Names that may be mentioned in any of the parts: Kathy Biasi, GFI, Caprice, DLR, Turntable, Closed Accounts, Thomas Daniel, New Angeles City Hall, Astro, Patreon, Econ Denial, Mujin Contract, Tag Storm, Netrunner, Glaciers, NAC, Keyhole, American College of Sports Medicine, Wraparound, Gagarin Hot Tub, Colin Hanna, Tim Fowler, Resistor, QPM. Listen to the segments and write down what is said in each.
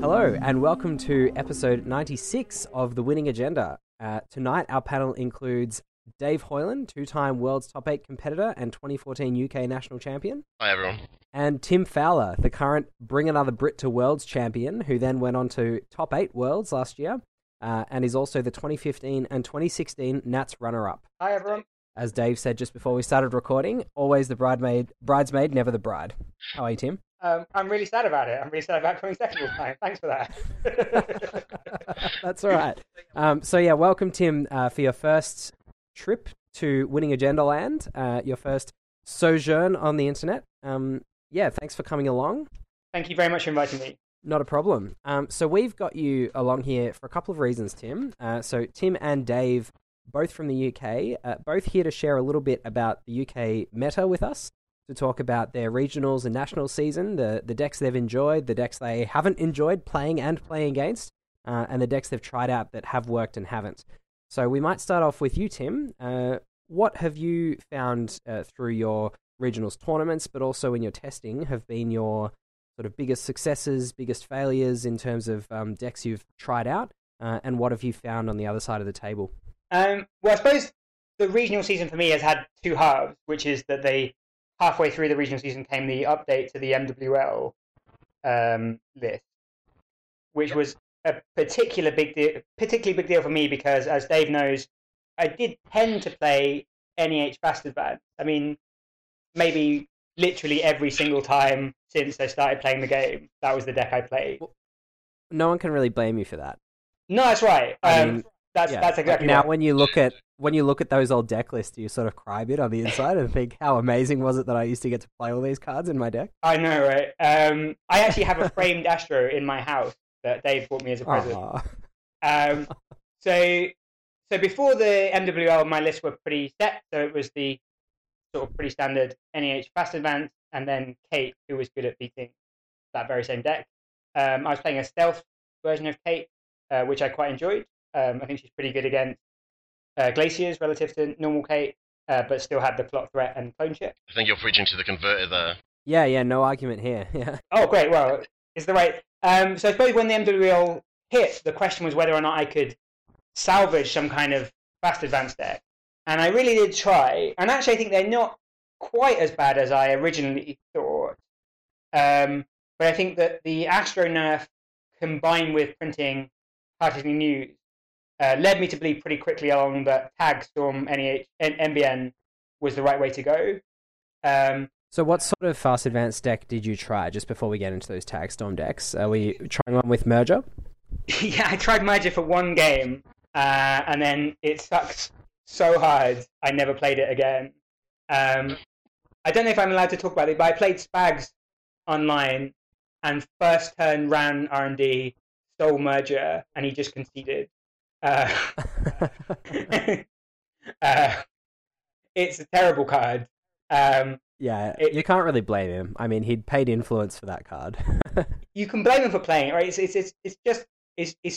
Hello and welcome to episode 96 of The Winning Agenda. Tonight our panel includes Dave Hoyland, two-time world's top 8 competitor and 2014 UK national champion. Hi everyone. And Tim Fowler, the current Bring Another Brit to Worlds champion, who then went on to top 8 Worlds last year, and is also the 2015 and 2016 Nats runner-up. Hi everyone. As Dave said just before we started recording, always the bridesmaid, never the bride. How are you, Tim? I'm really sad about it. I'm really sad about coming second all time. Thanks for that. That's all right. Welcome, Tim, for your first trip to Winning Agenda Land, your first sojourn on the internet. Thanks for coming along. Thank you very much for inviting me. Not a problem. So we've got you along here for a couple of reasons, Tim. So Tim and Dave, both from the UK, both here to share a little bit about the UK meta with us, to talk about their regionals and national season, the decks they've enjoyed, the decks they haven't enjoyed playing and playing against, and the decks they've tried out that have worked and haven't. So we might start off with you, Tim. What have you found through your regionals tournaments, but also in your testing, have been your sort of biggest successes, biggest failures in terms of decks you've tried out, and what have you found on the other side of the table? I suppose the regional season for me has had two halves, which is that halfway through the regional season came the update to the MWL list, which was a particularly big deal for me because, as Dave knows, I did tend to play NEH Bastard Band. I mean, maybe literally every single time since I started playing the game, that was the deck I played. Well, no one can really blame you for that. No, that's right. That's exactly right. Now, when you look at those old deck lists, do you sort of cry a bit on the inside and think, how amazing was it that I used to get to play all these cards in my deck? I know, right? I actually have a framed Astro in my house that Dave bought me as a present. So before the MWL, my lists were pretty set. So it was the sort of pretty standard NEH Fast Advance, and then Kate, who was good at beating that very same deck. I was playing a stealth version of Kate, which I quite enjoyed. I think she's pretty good against Glaciers relative to normal Kate, but still had the clock threat and clone chip. I think you're preaching to the converter there. Yeah, no argument here. Yeah. Oh, great. Well, it's the right. So I suppose when the MWL hit, the question was whether or not I could salvage some kind of fast advanced deck. And I really did try. And actually, I think they're not quite as bad as I originally thought. But I think that the Astro nerf combined with printing Partisan News led me to believe pretty quickly along that Tag Storm NEH and NBN was the right way to go. So what sort of fast advanced deck did you try just before we get into those Tag Storm decks? Are we trying one with Merger? Yeah, I tried Merger for one game, and then it sucks so hard I never played it again. I don't know if I'm allowed to talk about it, but I played Spags online and first turn ran R&D, stole Merger, and he just conceded. It's a terrible card. You can't really blame him. I mean, he'd paid influence for that card. You can blame him for playing it, right? It's just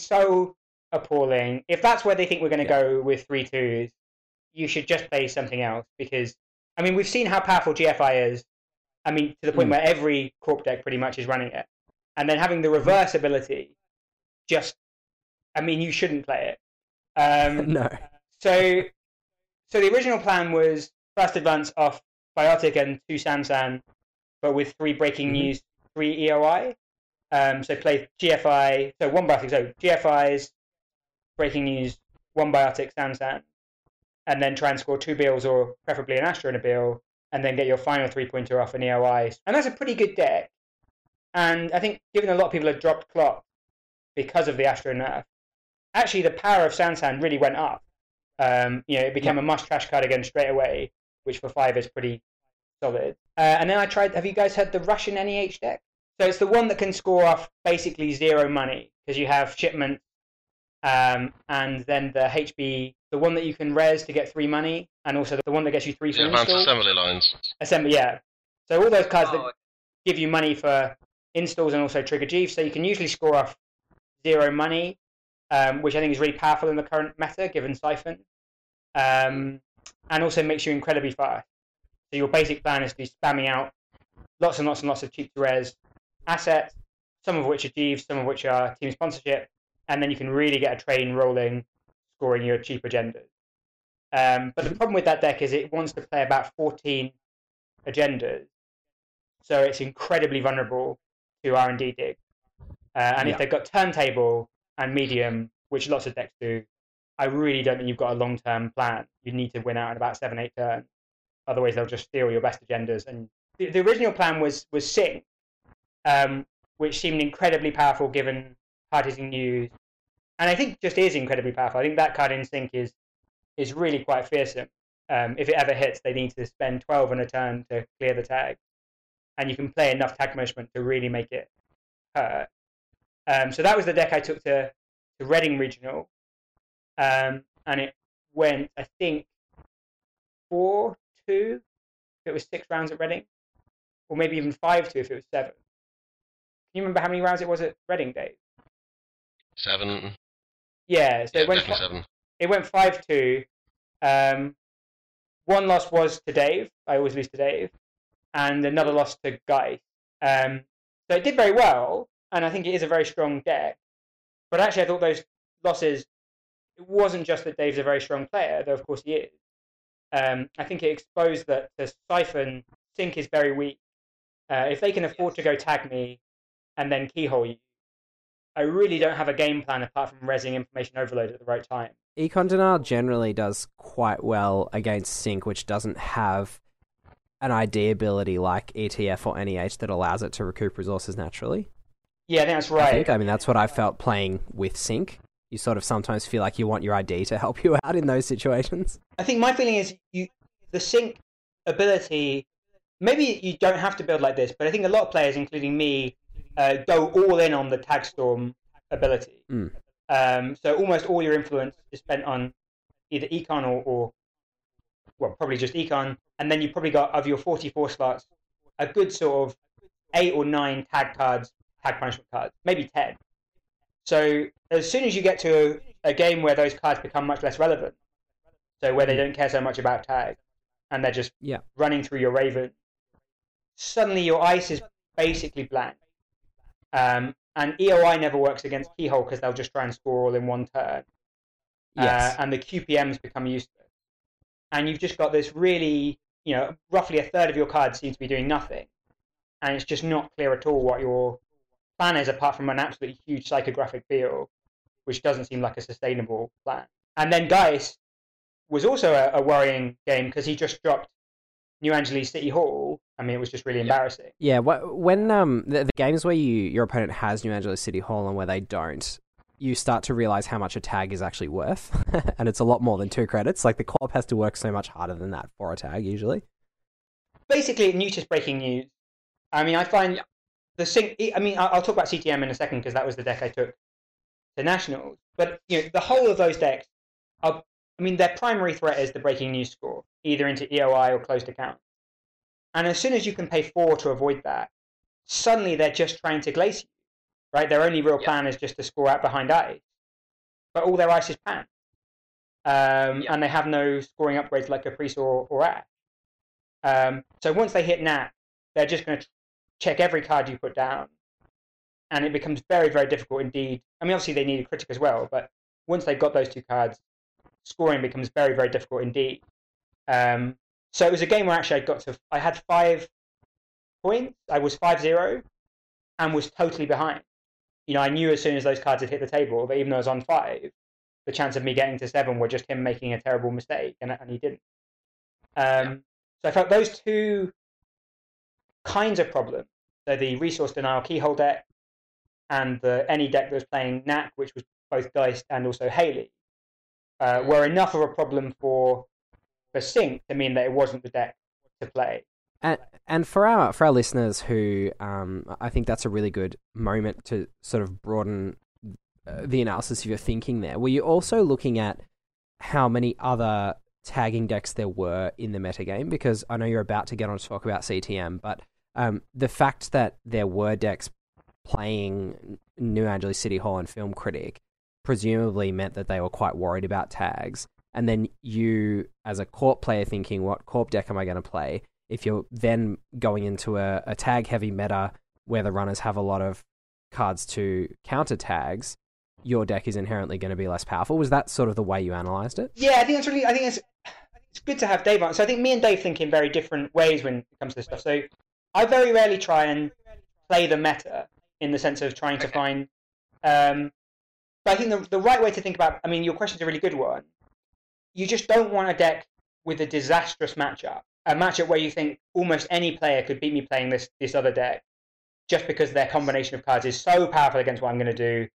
so appalling. If that's where they think we're going to go with 3-2s, you should just play something else, because I mean, we've seen how powerful GFI is. I mean, to the point where every corp deck pretty much is running it, and then having the reverse ability, just I mean, you shouldn't play it. No. So the original plan was first advance off Biotic and 2 Sansan, but with 3 breaking news, 3 EOI. So play GFI, so 1 Biotic, so GFI's breaking news, 1 Biotic, Sansan, and then try and score 2 bills or preferably an Astro and a bill, and then get your final 3-pointer off an EOI. And that's a pretty good deck. And I think given a lot of people had dropped clock because of the Astro nerf, actually the power of Sansan really went up. It became a must-trash card again straight away, which for 5 is pretty solid. And then I tried, have you guys heard the Russian NEH deck? So it's the one that can score off basically 0 money, because you have shipment and then the HB, the one that you can res to get 3 money, and also the one that gets you 3 from install. Assembly lines. Assembly, yeah. So all those cards that give you money for installs and also trigger Jeeves, so you can usually score off 0 money, which I think is really powerful in the current meta, given Siphon. and also makes you incredibly fast. So your basic plan is to be spamming out lots and lots and lots of cheap to res assets, some of which are Jeeves, some of which are team sponsorship, and then you can really get a train rolling, scoring your cheap agendas. But the problem with that deck is it wants to play about 14 agendas, so it's incredibly vulnerable to R&D dig. And if they've got turntable and medium, which lots of decks do, I really don't think you've got a long-term plan. You need to win out in about 7-8 turns. Otherwise, they'll just steal your best agendas. And the original plan was Sync, which seemed incredibly powerful given hard-hitting news, and I think just is incredibly powerful. I think that card in Sync is really quite fearsome. If it ever hits, they need to spend 12 on a turn to clear the tag, and you can play enough tag management to really make it hurt. So that was the deck I took to Reading Regional, and it went, I think, 4-2 if it was 6 rounds at Reading, or maybe even 5-2 if it was 7. Can you remember how many rounds it was at Reading, Dave? 7. Yeah, so yeah, it went 7. It went 5-2. One loss was to Dave. I always lose to Dave. And another loss to Geist. So it did very well, and I think it is a very strong deck. But actually, I thought those losses, it wasn't just that Dave's a very strong player, though of course he is. I think it exposed that the Siphon, Sync is very weak. If they can afford to go tag me and then keyhole you, I really don't have a game plan apart from rezzing information overload at the right time. Econ Denial generally does quite well against Sync, which doesn't have an ID ability like ETF or NEH that allows it to recoup resources naturally. Yeah, I think that's right. I mean, that's what I felt playing with Sync. You sort of sometimes feel like you want your ID to help you out in those situations. I think my feeling is the Sync ability, maybe you don't have to build like this, but I think a lot of players, including me, go all in on the Tag Storm ability. So almost all your influence is spent on either Econ or probably just Econ, and then you probably got, of your 44 slots, a good sort of 8 or 9 tag cards, tag punishment cards, maybe 10. So as soon as you get to a game where those cards become much less relevant, so where they don't care so much about tag, and they're just running through your Raven, suddenly your ice is basically blank. And EOI never works against Keyhole because they'll just try and score all in one turn. Yes. And the QPMs become useless. And you've just got this really, roughly a third of your cards seem to be doing nothing. And it's just not clear at all what your plan is apart from an absolutely huge psychographic deal, which doesn't seem like a sustainable plan. And then Geist was also a worrying game because he just dropped New Angeles City Hall. I mean, it was just really embarrassing. Yeah, when the games where your opponent has New Angeles City Hall and where they don't, you start to realize how much a tag is actually worth, and it's a lot more than 2 credits. Like, the co-op has to work so much harder than that for a tag, usually. Basically, it nukes breaking news. I mean, I find the Sync... I mean, I'll talk about CTM in a second, because that was the deck I took to Nationals. But, the whole of those decks are... I mean, their primary threat is the breaking news score, either into EOI or closed accounts. And as soon as you can pay 4 to avoid that, suddenly they're just trying to glaze you, right? Their only real plan is just to score out behind ice, but all their ice is pan. And they have no scoring upgrades like Caprice or Ash. So once they hit Nat, they're just going to check every card you put down, and it becomes very, very difficult indeed. I mean, obviously they need a critic as well, but once they've got those 2 cards, scoring becomes very, very difficult indeed. So it was a game where actually I had 5 points. I was 5-0 and was totally behind. I knew as soon as those cards had hit the table that even though I was on 5, the chance of me getting to 7 were just him making a terrible mistake, and he didn't. So I felt those 2 kinds of problems, so the resource denial keyhole deck and the any deck that was playing NAC, which was both Geist and also Haley, were enough of a problem for Sync to mean that it wasn't the deck to play. And for our listeners who, I think that's a really good moment to sort of broaden the analysis of your thinking there. Were you also looking at how many other tagging decks there were in the metagame? Because I know you're about to get on to talk about CTM, but the fact that there were decks playing New Angeles City Hall and Film Critic presumably meant that they were quite worried about tags. and then you as a corp player thinking, what corp deck am I going to play? If you're then going into a tag heavy meta where the runners have a lot of cards to counter tags, your deck is inherently going to be less powerful. Was that sort of the way you analysed it? Yeah, I think it's good to have Dave on. So I think me and Dave think in very different ways when it comes to this stuff. So I very rarely try and play the meta in the sense of trying to find... but I think the right way to think about... I mean, your question's a really good one. You just don't want a deck with a disastrous matchup. A matchup where you think almost any player could beat me playing this other deck just because their combination of cards is so powerful against what I'm going to do.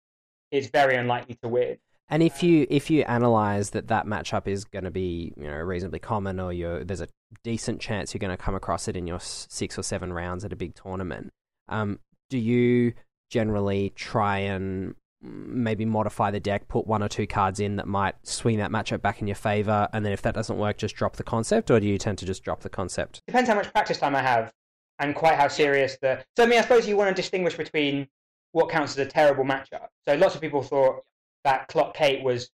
It's very unlikely to win. And if you analyse that matchup is going to be, you know, reasonably common, or there's a decent chance you're going to come across it in your 6 or 7 rounds at a big tournament, do you generally try and maybe modify the deck, put 1 or 2 cards in that might swing that matchup back in your favour, and then if that doesn't work, just drop the concept? Or do you tend to just drop the concept? Depends how much practice time I have and quite how serious the... So, I mean, I suppose you want to distinguish between what counts as a terrible matchup. So lots of people thought that Clock Kate was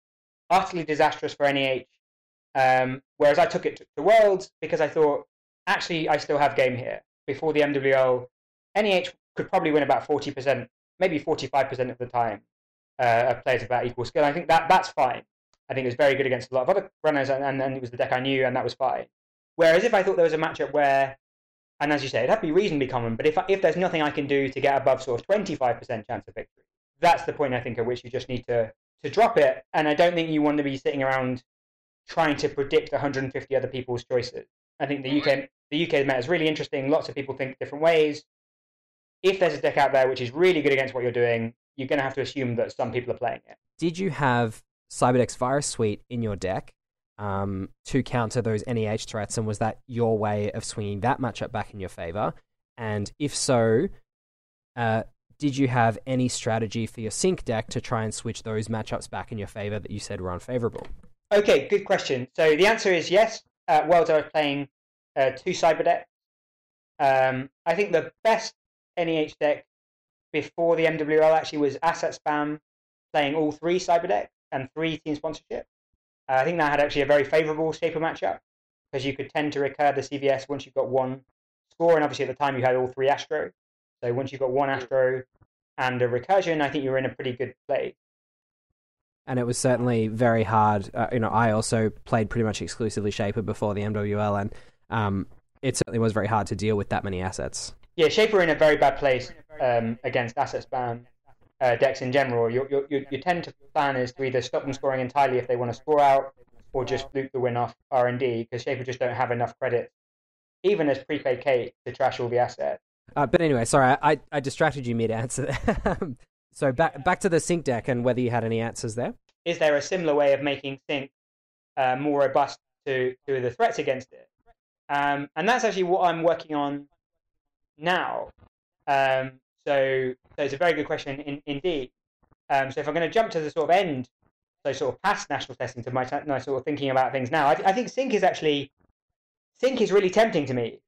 utterly disastrous for NEH, whereas I took it to the Worlds because I thought, actually, I still have game here. Before the MWL, NEH could probably win about 40%, maybe 45% of the time of players of that equal skill. I think that's fine. I think it was very good against a lot of other runners, and it was the deck I knew, and that was fine. Whereas if I thought there was a matchup where... And as you say, it'd have to be reasonably common, but if there's nothing I can do to get above sort of 25% chance of victory, that's the point, I think, at which you just need to drop it. And I don't think you want to be sitting around trying to predict 150 other people's choices. I think the UK meta is really interesting. Lots of people think different ways. If there's a deck out there which is really good against what you're doing, you're going to have to assume that some people are playing it. Did you have Cyberdex Virus Suite in your deck to counter those NEH threats, and was that your way of swinging that matchup back in your favor? And if so, did you have any strategy for your sync deck to try and switch those matchups back in your favor that you said were unfavorable? Okay, good question. So the answer is yes. At Worlds, I was playing 2 cyber decks. I think the best NEH deck before the MWL actually was Asset Spam, playing all 3 cyber decks and 3 team sponsorship. I think that had actually a very favourable shaper matchup because you could tend to recur the CVS once you've got 1 score, and obviously at the time you had all 3 Astro. So once you've got 1 Astro and a recursion, I think you were in a pretty good play. And it was certainly very hard. I also played pretty much exclusively shaper before the MWL, and it certainly was very hard to deal with that many assets. Yeah, shaper in a very bad place against asset spam. Decks in general, you tend to plan is to either stop them scoring entirely if they want to score out, or just loop the win off R&D, because Shaper just don't have enough credit, even as prepaid Kate, to trash all the assets. But anyway, sorry, I distracted you mid-answer. So back to the sync deck and whether you had any answers there. Is there a similar way of making sync more robust to the threats against it? And that's actually what I'm working on now. So it's a very good question indeed. So if I'm going to jump to the sort of end, so sort of past national testing to my sort of thinking about things now, I think Sync is really tempting to me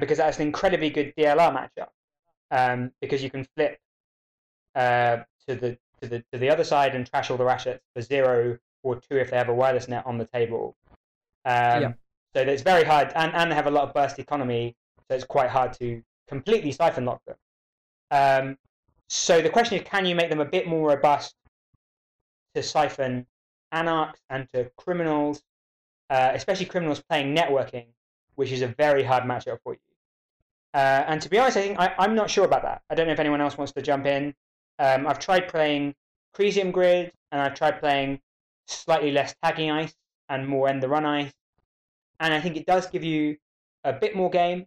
because that's an incredibly good DLR matchup because you can flip to the other side and trash all the rashets for 0 or 2 if they have a wireless net on the table. So it's very hard, and they have a lot of burst economy, so it's quite hard to completely siphon lock them. So the question is, can you make them a bit more robust to siphon anarchs and to criminals, especially criminals playing networking, which is a very hard matchup for you. And to be honest, I think I'm not sure about that. I don't know if anyone else wants to jump in. I've tried playing Cresium Grid, and I've tried playing slightly less tagging ice and more end the run ice. And I think it does give you a bit more game,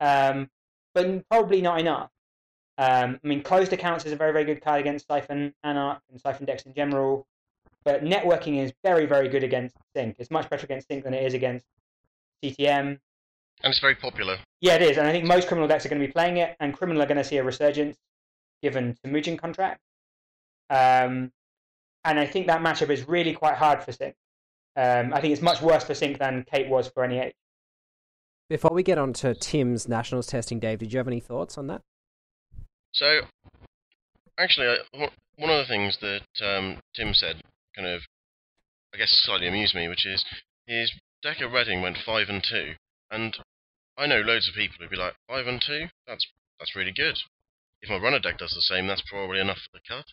but probably not enough. I mean, Closed Accounts is a very, very good card against Siphon Anarch and Siphon decks in general, but networking is very, very good against Sync. It's much better against Sync than it is against CTM. And it's very popular. Yeah, it is, and I think most criminal decks are going to be playing it, and criminal are going to see a resurgence given to Mujin contract. And I think that matchup is really quite hard for Sync. I think it's much worse for Sync than Kate was for NEH. Before we get on to Tim's Nationals testing, Dave, did you have any thoughts on that? So, actually, one of the things that Tim said kind of I guess slightly amused me, which is Decker Reading went 5-2, and I know loads of people who'd be like, 5-2? That's really good. If my runner deck does the same, that's probably enough for the cut.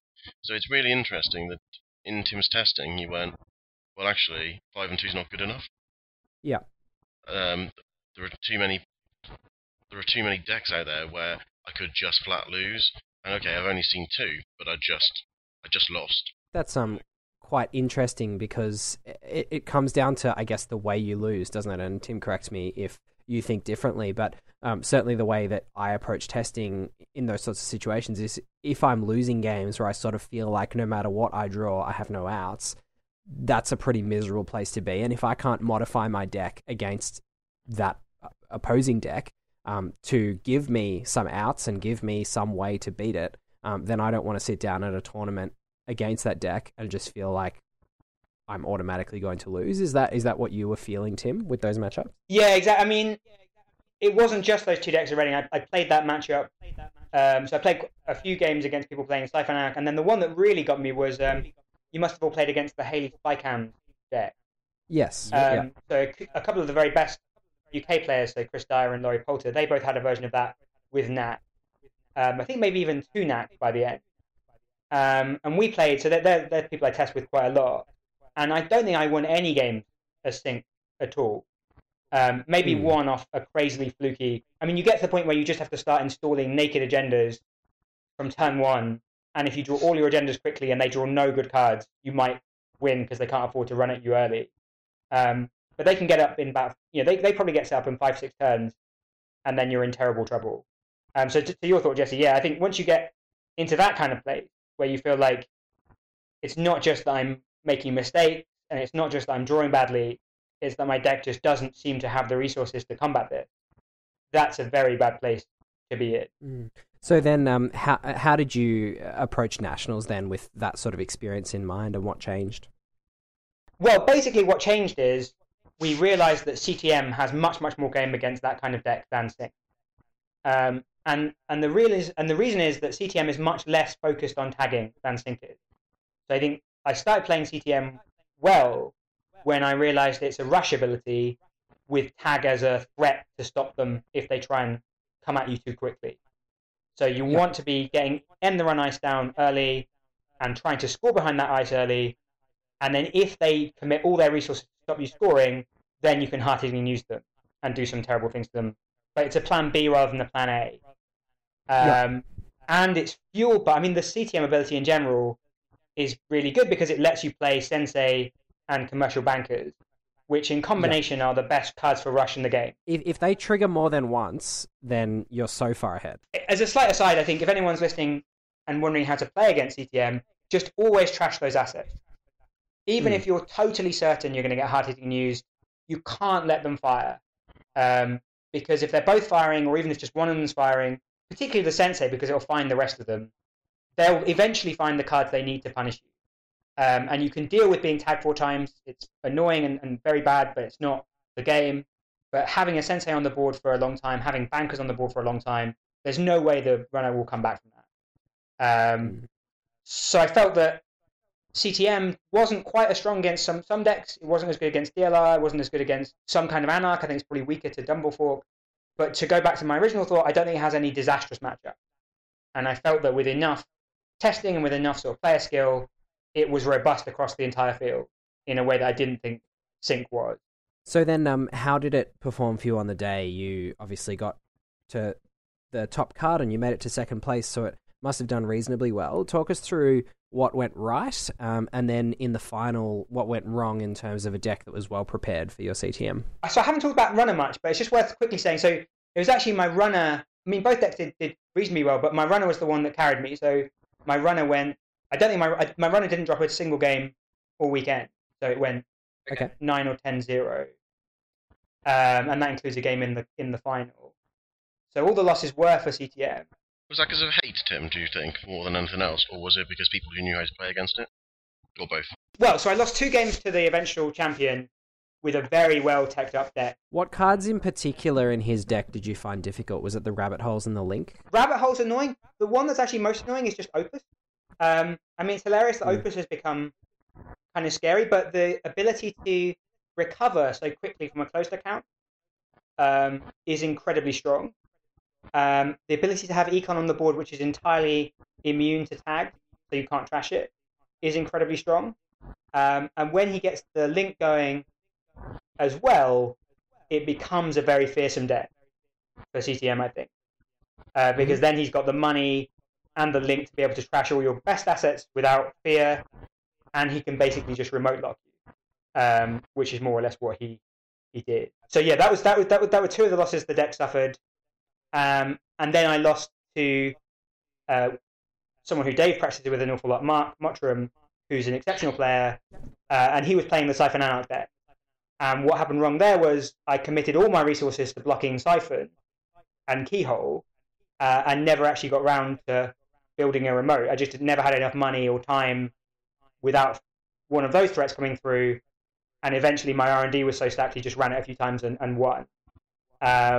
So it's really interesting that in Tim's testing, you went, well, actually, 5-2 is not good enough. Yeah. There are too many decks out there where I could just flat lose. And okay, I've only seen two, but I just lost. That's quite interesting, because it comes down to, I guess, the way you lose, doesn't it? And Tim, corrects me if you think differently, but certainly the way that I approach testing in those sorts of situations is, if I'm losing games where I sort of feel like no matter what I draw, I have no outs, that's a pretty miserable place to be. And if I can't modify my deck against that opposing deck to give me some outs and give me some way to beat it, then I don't want to sit down at a tournament against that deck and just feel like I'm automatically going to lose. Is that what you were feeling, Tim, with those matchups? Yeah, exactly. I mean, it wasn't just those two decks at Reading. I played that matchup. So I played a few games against people playing Siphon, and then the one that really got me was you must have all played against the Haley Spycam deck. Yes. Yeah. So a couple of the very best UK players, so Chris Dyer and Laurie Poulter, they both had a version of that with Nat. I think maybe even two Nats by the end. And we played, so they're people I test with quite a lot. And I don't think I won any game as Sync at all. Maybe one off a crazily fluky. I mean, you get to the point where you just have to start installing naked agendas from turn one. And if you draw all your agendas quickly and they draw no good cards, you might win because they can't afford to run at you early. But they can get up in about, you know, they probably get set up in 5-6 turns, and then you're in terrible trouble. So to your thought, Jesse, yeah, I think once you get into that kind of place where you feel like it's not just that I'm making mistakes and it's not just that I'm drawing badly, it's that my deck just doesn't seem to have the resources to combat this, that's a very bad place to be in. Mm. So then how did you approach Nationals then with that sort of experience in mind, and what changed? Well, basically what changed is we realized that CTM has much more game against that kind of deck than Sync. And the reason is that CTM is much less focused on tagging than Sync is. So I think I started playing CTM well when I realized it's a rush ability with tag as a threat to stop them if they try and come at you too quickly. So you want to be end the run ice down early and trying to score behind that ice early. And then if they commit all their resources to stop you scoring, then you can hard-hitting use them and do some terrible things to them. But it's a plan B rather than a plan A. And it's fueled by, I mean, the CTM ability in general is really good because it lets you play Sensei and Commercial Bankers, which in combination are the best cards for rush in the game. If they trigger more than once, then you're so far ahead. As a slight aside, I think if anyone's listening and wondering how to play against CTM, just always trash those assets. Even if you're totally certain you're going to get hard-hitting used, you can't let them fire. Because if they're both firing, or even if just one of them's firing, particularly the Sensei, because it'll find the rest of them, they'll eventually find the cards they need to punish you. And you can deal with being tagged 4 times. It's annoying and very bad, but it's not the game. But having a Sensei on the board for a long time, having Bankers on the board for a long time, there's no way the runner will come back from that. So I felt that CTM wasn't quite as strong against some decks. It wasn't as good against DLR. It wasn't as good against some kind of Anarch. I think it's probably weaker to Dumblefork. But to go back to my original thought, I don't think it has any disastrous matchup. And I felt that with enough testing and with enough sort of player skill, it was robust across the entire field in a way that I didn't think Sync was. So then how did it perform for you on the day? You obviously got to the top card and you made it to second place, so it must have done reasonably well. Talk us through what went right, and then in the final, what went wrong in terms of a deck that was well prepared for your CTM? So I haven't talked about runner much, but it's just worth quickly saying. So it was actually my runner. I mean, both decks did reasonably well, but my runner was the one that carried me. So my runner went, I don't think my runner didn't drop a single game all weekend. So it went 9 or 10-0. And that includes a game in the final. So all the losses were for CTM. Was that because of hate, Tim, do you think, more than anything else? Or was it because people who knew how to play against it? Or both? Well, so I lost 2 games to the eventual champion with a very well-teched-up deck. What cards in particular in his deck did you find difficult? Was it the rabbit holes and the link? Rabbit holes annoying. The one that's actually most annoying is just Opus. I mean, it's hilarious that Opus has become kind of scary, but the ability to recover so quickly from a closed account is incredibly strong. The ability to have econ on the board, which is entirely immune to tag, so you can't trash it, is incredibly strong. And when he gets the link going as well, it becomes a very fearsome deck for CTM, I think, because then he's got the money and the link to be able to trash all your best assets without fear, and he can basically just remote lock you, which is more or less what he did. So yeah, that were two of the losses the deck suffered. And then I lost to someone who Dave practices with an awful lot, Mark Mottram, who's an exceptional player, and he was playing the Siphon Anarch deck. And what happened wrong there was I committed all my resources to blocking Siphon and Keyhole, and never actually got round to building a remote. I just never had enough money or time without one of those threats coming through, and eventually my R&D was so stacked he just ran it a few times and won. So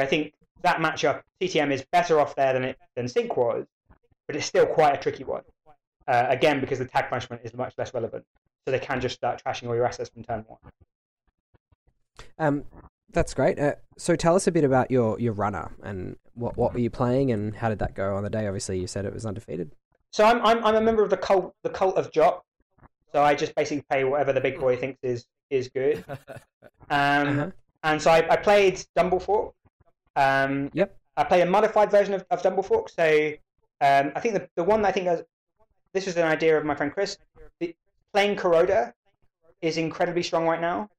I think that matchup, CTM is better off there than Sync was, but it's still quite a tricky one. Again, because the tag punishment is much less relevant, so they can just start trashing all your assets from turn one. That's great. So tell us a bit about your runner and what were you playing and how did that go on the day? Obviously, you said it was undefeated. So I'm a member of the cult of Jop. So I just basically play whatever the big boy thinks is good. And so I played Dumblefork. I played a modified version of Dumblefork. So I think the one that I think this was an idea of my friend Chris. Playing Corroder is incredibly strong right now.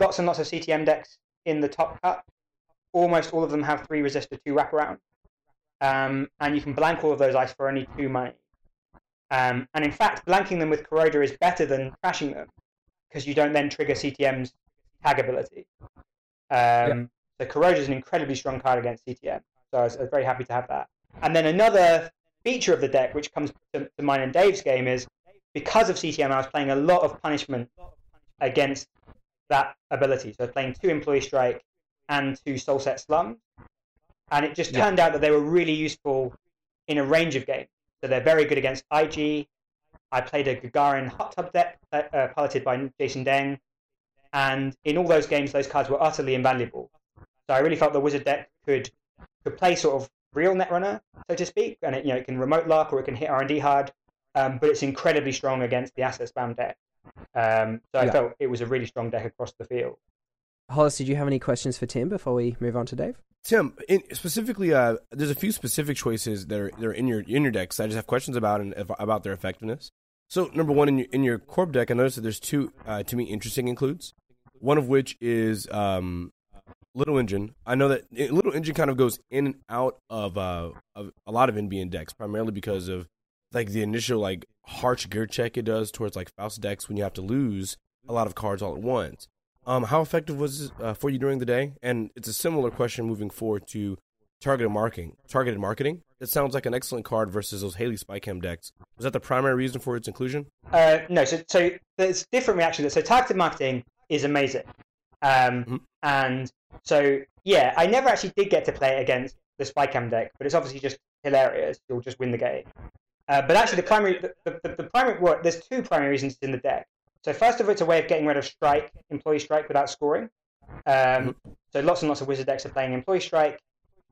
Lots and lots of CTM decks in the top cut. Almost all of them have 3 resistor, 2 wraparound. And you can blank all of those ice for only 2 money. And in fact, blanking them with Corroder is better than crashing them, because you don't then trigger CTM's tag ability. So Corroder is an incredibly strong card against CTM. So I was very happy to have that. And then another feature of the deck, which comes to mine and Dave's game, is because of CTM, I was playing a lot of punishment against that ability. So I was playing 2 Employee Strike and 2 Soul Set Slum. And it just turned out that they were really useful in a range of games. So they're very good against IG. I played a Gagarin Hot Tub deck piloted by Jason Deng. And in all those games, those cards were utterly invaluable. So I really felt the Whizzard deck could play sort of real Netrunner, so to speak. And it, you know, it can remote lock or it can hit R&D hard. But it's incredibly strong against the asset spam deck. So I felt it was a really strong deck across the field. Hollis, did you have any questions for Tim before we move on to Dave? Tim, specifically, there's a few specific choices that are in your decks I just have questions about their effectiveness. So, number one, in your Corp deck, I noticed that there's 2, to me, interesting includes. One of which is Little Engine. I know that Little Engine kind of goes in and out of a lot of NBN decks, primarily because of like the initial like harsh gear check it does towards like Faust decks when you have to lose a lot of cards all at once. How effective was this for you during the day? And it's a similar question moving forward to targeted marketing. It sounds like an excellent card versus those Haley Spycam decks. Was that the primary reason for its inclusion? No, so there's different reactions. So targeted marketing is amazing. And so, yeah, I never actually did get to play it against the Spycam deck, but it's obviously just hilarious. You'll just win the game. But actually, the primary there's 2 primary reasons in the deck. So first of all, it's a way of getting rid of employee strike without scoring. So lots and lots of Whizzard decks are playing employee strike.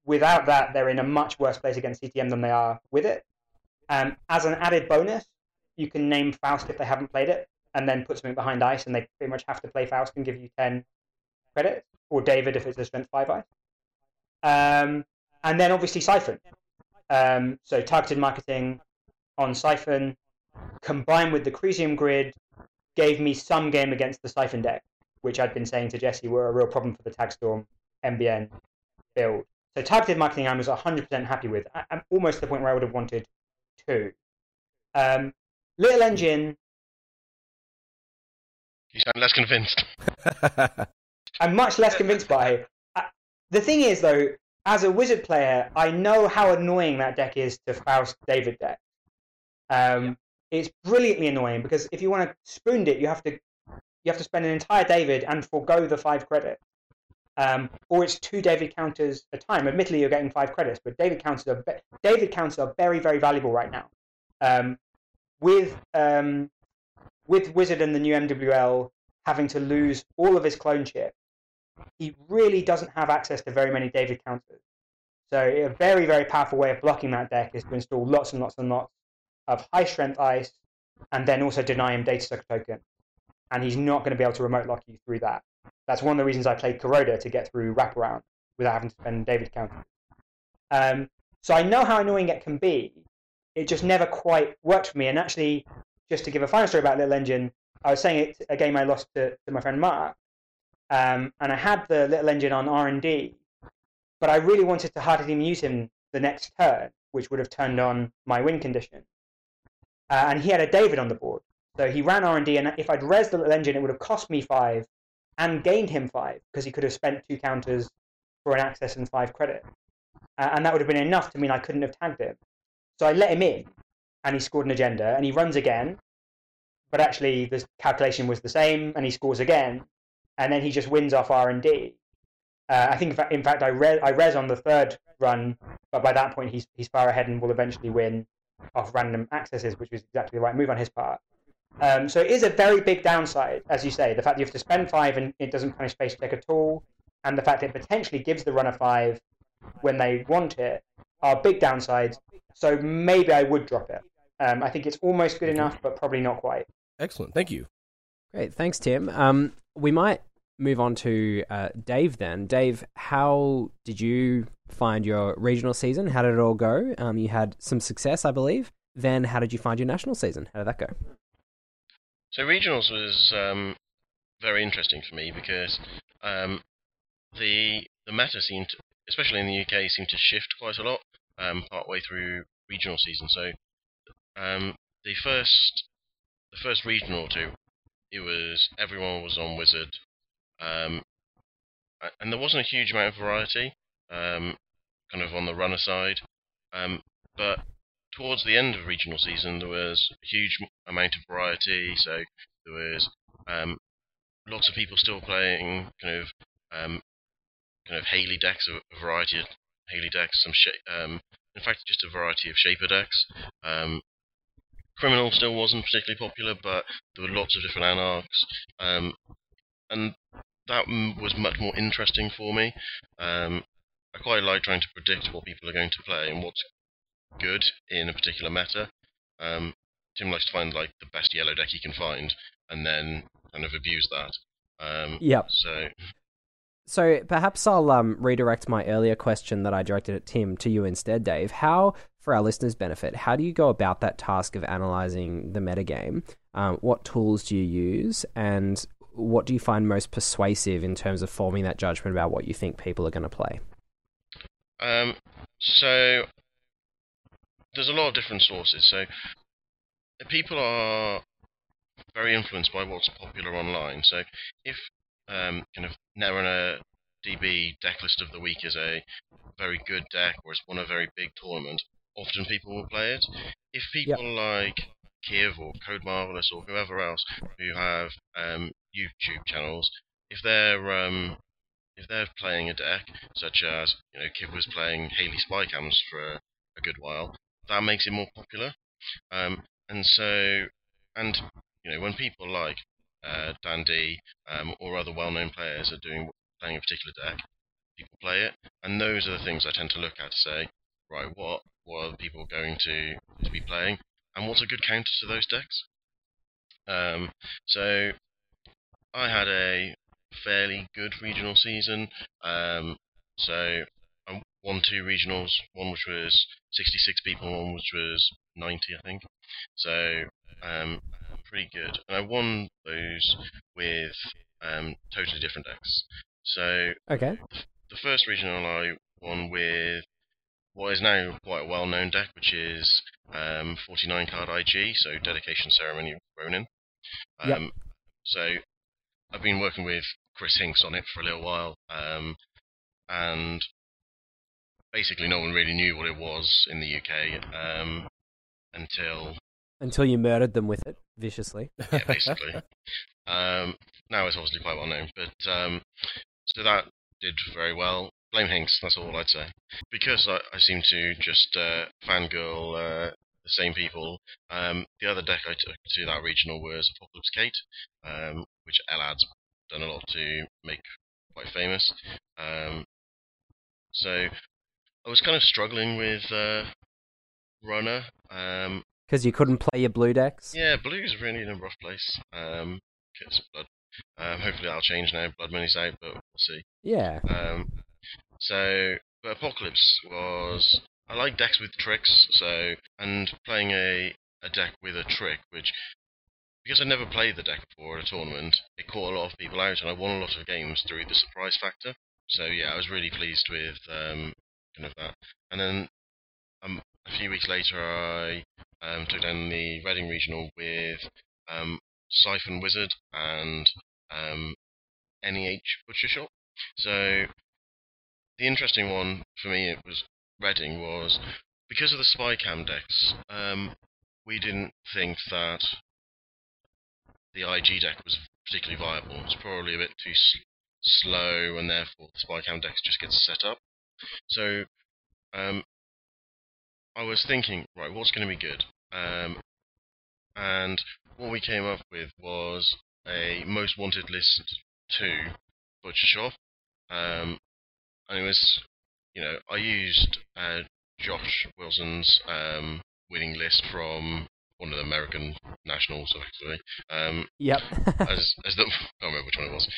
Without that, they're in a much worse place against CTM than they are with it. As an added bonus, you can name Faust if they haven't played it, and then put something behind ice, and they pretty much have to play Faust and give you 10 credits, or David if it's a strength 5 ice. And then obviously Siphon. So targeted marketing on Siphon, combined with the Crisium grid, gave me some game against the Siphon deck, which I'd been saying to Jesse were a real problem for the Tag Storm MBN build. So targeted marketing I was 100% happy with. I'm almost to the point where I would have wanted 2. Little Engine... You sound less convinced. I'm much less convinced by it. The thing is, though, as a Whizzard player, I know how annoying that deck is to Faust David deck. It's brilliantly annoying because if you want to spoon it, you have to spend an entire David and forego the 5 credits. Or it's 2 David counters a time. Admittedly, you're getting 5 credits, but David counters are very, very valuable right now. with Whizzard and the new MWL having to lose all of his clone chip, he really doesn't have access to very many David counters. So a very, very powerful way of blocking that deck is to install lots and lots and lots of high-strength ice and then also deny him data sucker token. And he's not going to be able to remote lock you through that. That's one of the reasons I played Corroder, to get through wraparound without having to spend David counters. So I know how annoying it can be. It just never quite worked for me. And actually, just to give a final story about Little Engine, I was saying it a game I lost to my friend Mark, and I had the Little Engine on R&D, but I really wanted to hard team use him the next turn, which would have turned on my win condition. And he had a David on the board. So he ran R&D, and if I'd res the Little Engine, it would have cost me 5 and gained him 5, because he could have spent 2 counters for an access and 5 credit. And that would have been enough to mean I couldn't have tagged him. So I let him in, and he scored an agenda, and he runs again, but actually the calculation was the same, and he scores again, and then he just wins off R&D. I think, in fact, I res on the third run, but by that point he's far ahead and will eventually win off random accesses, which was exactly the right move on his part. So it is a very big downside, as you say, the fact that you have to spend 5 and it doesn't punish base check at all, and the fact that it potentially gives the runner 5 when they want it, are big downsides. So maybe I would drop it. I think it's almost good enough, but probably not quite. Excellent. Thank you. Great. Thanks, Tim. We might move on to Dave then. Dave, how did you find your regional season? How did it all go? You had some success, I believe. Then how did you find your national season? How did that go? So regionals was very interesting for me because the matter seemed to, especially in the UK, seemed to shift quite a lot partway through regional season. So the first regional two, it was everyone was on Whizzard, and there wasn't a huge amount of variety, kind of on the runner side. But towards the end of regional season, there was a huge amount of variety. So there was lots of people still playing kind of Haley decks, a variety of Haley decks, some in fact just a variety of Shaper decks. Criminal still wasn't particularly popular, but there were lots of different anarchs, and that was much more interesting for me. I quite like trying to predict what people are going to play and what's good in a particular meta. Tim likes to find like the best yellow deck he can find, and then kind of abuse that. Yep. So perhaps I'll redirect my earlier question that I directed at Tim to you instead, Dave. How, for our listeners' benefit, how do you go about that task of analysing the metagame? What tools do you use, and what do you find most persuasive in terms of forming that judgment about what you think people are going to play? So there's a lot of different sources. So people are very influenced by what's popular online. So if kind of Nerana DB deck list of the week is a very good deck, or it's won a very big tournament, often people will play it. If people like Kiev or Code Marvelous or whoever else who have YouTube channels, if they're playing a deck, such as, you know, Kiev was playing Haley Spy Cams for a good while, that makes it more popular. And you know, when people like Dandy or other well-known players are playing a particular deck, people play it, and those are the things I tend to look at to say, right, what are the people going to be playing, and what's a good counter to those decks? So I had a fairly good regional season. So I won 2 regionals, one which was 66 people, one which was 90, I think. So pretty good, and I won those with totally different decks. So okay, the first regional I won with what is now quite a well-known deck, which is 49 card IG, so Dedication Ceremony Ronin. So I've been working with Chris Hinks on it for a little while, and basically no one really knew what it was in the UK until you murdered them with it viciously. Yeah, basically. Now it's obviously quite well known, but so that did very well. Blame Hinks, that's all I'd say. Because I seem to just fangirl the same people. The other deck I took to that regional was Apocalypse Kate, which Elad's done a lot to make quite famous. So I was kind of struggling with runner. Because you couldn't play your blue decks? Yeah, blue's really in a rough place. It's blood. Hopefully that'll change now. Blood money's out, but we'll see. Yeah. But Apocalypse was... I like decks with tricks, and playing a deck with a trick, which... Because I never played the deck before at a tournament, it caught a lot of people out, and I won a lot of games through the surprise factor. So yeah, I was really pleased with kind of that. And then a few weeks later, I took down the Reading Regional with Siphon Whizzard and NEH Butcher Shop. So the interesting one for me, it was Reading, was because of the spy cam decks. We didn't think that the IG deck was particularly viable. It's probably a bit too slow, and therefore the spy cam decks just gets set up. So I was thinking, right, what's going to be good? And what we came up with was a most wanted list 2 Butcher Shop. And it was, I used Josh Wilson's winning list from one of the American Nationals, actually. Yep. I can't remember which one it was.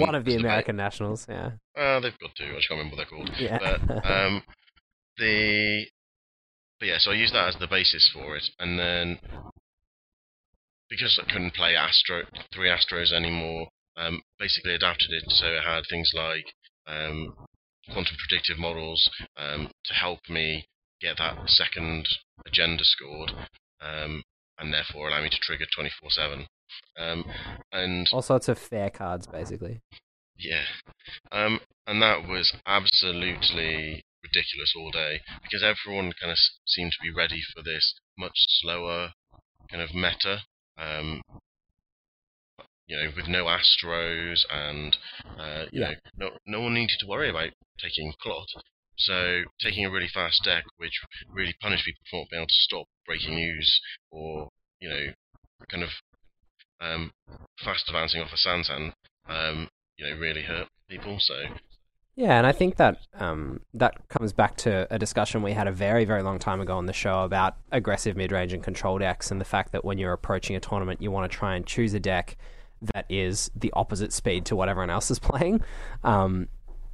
One of the American Nationals, yeah. They've got 2, I just can't remember what they're called. Yeah. But yeah, so I used that as the basis for it, and then because I couldn't play Astro 3 Astros anymore, basically adapted it so it had things like quantum predictive models to help me get that second agenda scored, and therefore allow me to trigger 24/7, and all sorts of fair cards, basically. Yeah, and that was absolutely ridiculous all day, because everyone kind of seemed to be ready for this much slower kind of meta, with no Astros, and no one needed to worry about taking plot. So taking a really fast deck, which really punished people for not being able to stop breaking news, or fast advancing off a Sansan, really hurt people. So. Yeah, and I think that that comes back to a discussion we had a very, very long time ago on the show about aggressive mid-range and control decks, and the fact that when you're approaching a tournament, you want to try and choose a deck that is the opposite speed to what everyone else is playing.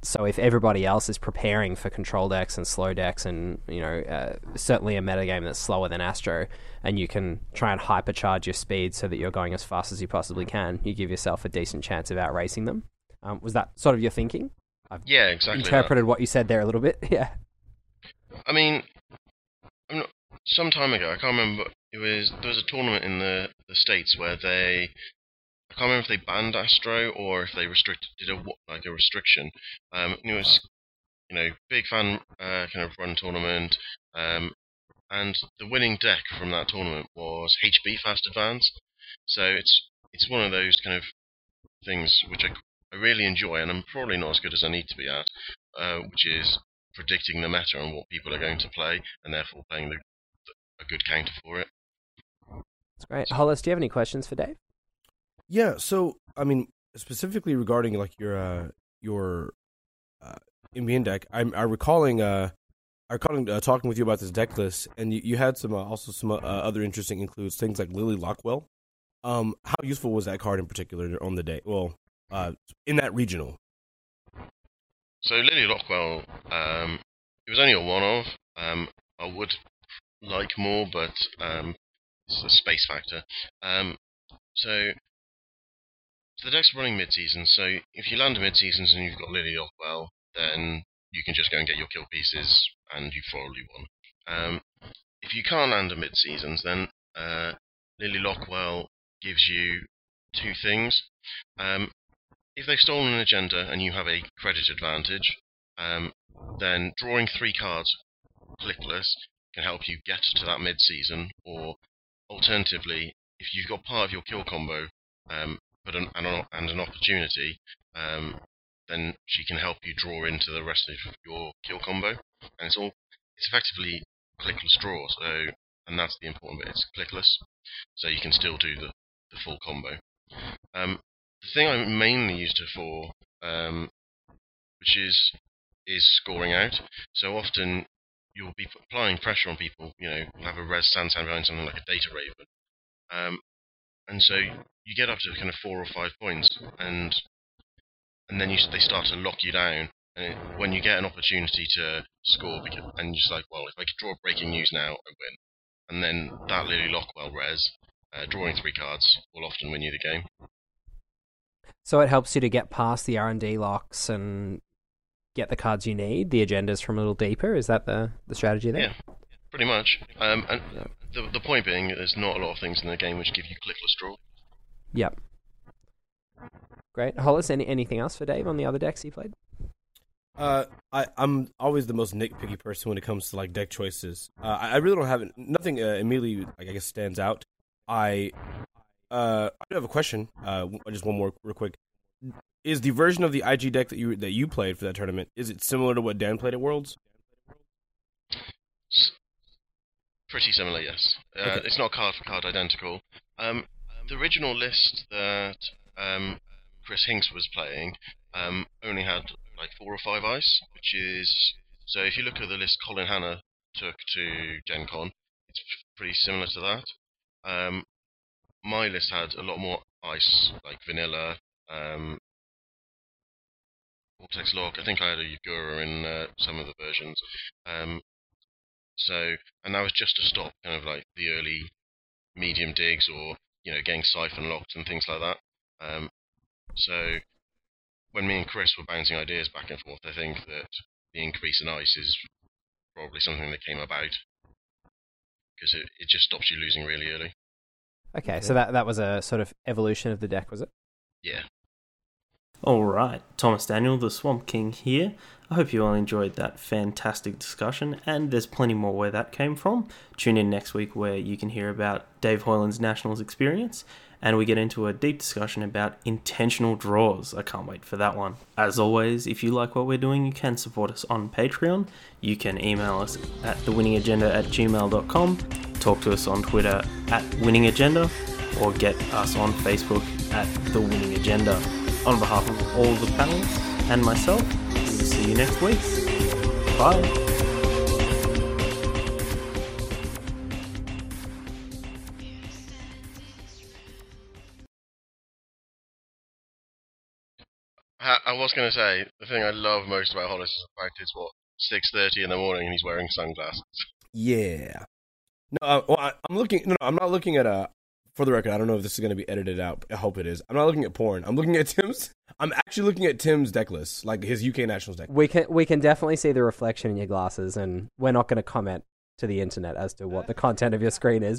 So if everybody else is preparing for control decks and slow decks and, certainly a metagame that's slower than Astro, and you can try and hypercharge your speed so that you're going as fast as you possibly can, you give yourself a decent chance of outracing them. Was that sort of your thinking? Yeah, exactly. Interpreted that. What you said there a little bit, yeah. I mean, some time ago, I can't remember. There was a tournament in the States where I can't remember if they banned Astro or if they did a restriction. And it was, big fan kind of run tournament, and the winning deck from that tournament was HB Fast Advance. So it's one of those kind of things which I really enjoy, and I'm probably not as good as I need to be at, which is predicting the meta and what people are going to play, and therefore playing a good counter for it. That's great. Hollis, do you have any questions for Dave? Yeah, so, I mean, specifically regarding, your NBN deck, I'm recalling talking with you about this deck list, and you had some other interesting includes, things like Lily Lockwell. How useful was that card in particular on the day? Well... in that regional. So Lily Lockwell, it was only a one-off. I would like more, but it's a space factor. So the deck's running mid-season, so if you land a mid-seasons and you've got Lily Lockwell, then you can just go and get your kill pieces, and you've probably won. If you can't land a mid-seasons, then Lily Lockwell gives you 2 things. If they've stolen an agenda and you have a credit advantage, then drawing 3 cards clickless can help you get to that mid-season, or alternatively, if you've got part of your kill combo and an opportunity, then she can help you draw into the rest of your kill combo. And it's effectively clickless draw, so and that's the important bit. It's clickless, so you can still do the full combo. The thing I mainly used it for, which is scoring out. So often you'll be applying pressure on people. You know, have a res Sansan behind something like a data Raven, and so you get up to kind of 4 or 5 points, and then they start to lock you down. And when you get an opportunity to score, and you're just like, well, if I could draw breaking news now, I win. And then that Lily Lockwell res, drawing 3 cards, will often win you the game. So it helps you to get past the R&D locks and get the cards you need, the agendas from a little deeper. Is that the strategy there? Yeah, pretty much. And the point being, there's not a lot of things in the game which give you clickless draw. Yep. Great. Hollis, anything else for Dave on the other decks he played? I'm always the most nitpicky person when it comes to like deck choices. I really don't have nothing immediately, like, I guess, stands out. I do have a question. Just one more real quick. Is the version of the IG deck that you played for that tournament, is it similar to what Dan played at Worlds? Pretty similar, yes. Okay. It's not card for card identical. The original list that Chris Hinks was playing only had like 4 or 5 ice, which is, so if you look at the list Colin Hanna took to Gen Con, it's pretty similar to that. My list had a lot more ice, like vanilla, Vortex Lock. I think I had a Yugura in some of the versions. And that was just to stop kind of like the early medium digs, or, you know, getting Siphon locked and things like that. So when me and Chris were bouncing ideas back and forth, I think that the increase in ice is probably something that came about because it just stops you losing really early. Okay, so that was a sort of evolution of the deck, was it? Yeah. All right, Thomas Daniel, the Swamp King here. I hope you all enjoyed that fantastic discussion, and there's plenty more where that came from. Tune in next week where you can hear about Dave Hoyland's Nationals experience, and we get into a deep discussion about intentional draws. I can't wait for that one. As always, if you like what we're doing, you can support us on Patreon. You can email us at thewinningagenda@gmail.com, talk to us on Twitter @winningagenda, or get us on Facebook @thewinningagenda. On behalf of all the panelists and myself, we'll see you next week. Bye. I was going to say, the thing I love most about Hollis is the fact it's, 6:30 in the morning and he's wearing sunglasses. Yeah. I'm not looking at for the record, I don't know if this is going to be edited out. I hope it is. I'm not looking at porn. I'm actually looking at Tim's deck list, like his UK Nationals deck list. We can definitely see the reflection in your glasses, and we're not going to comment to the internet as to what the content of your screen is.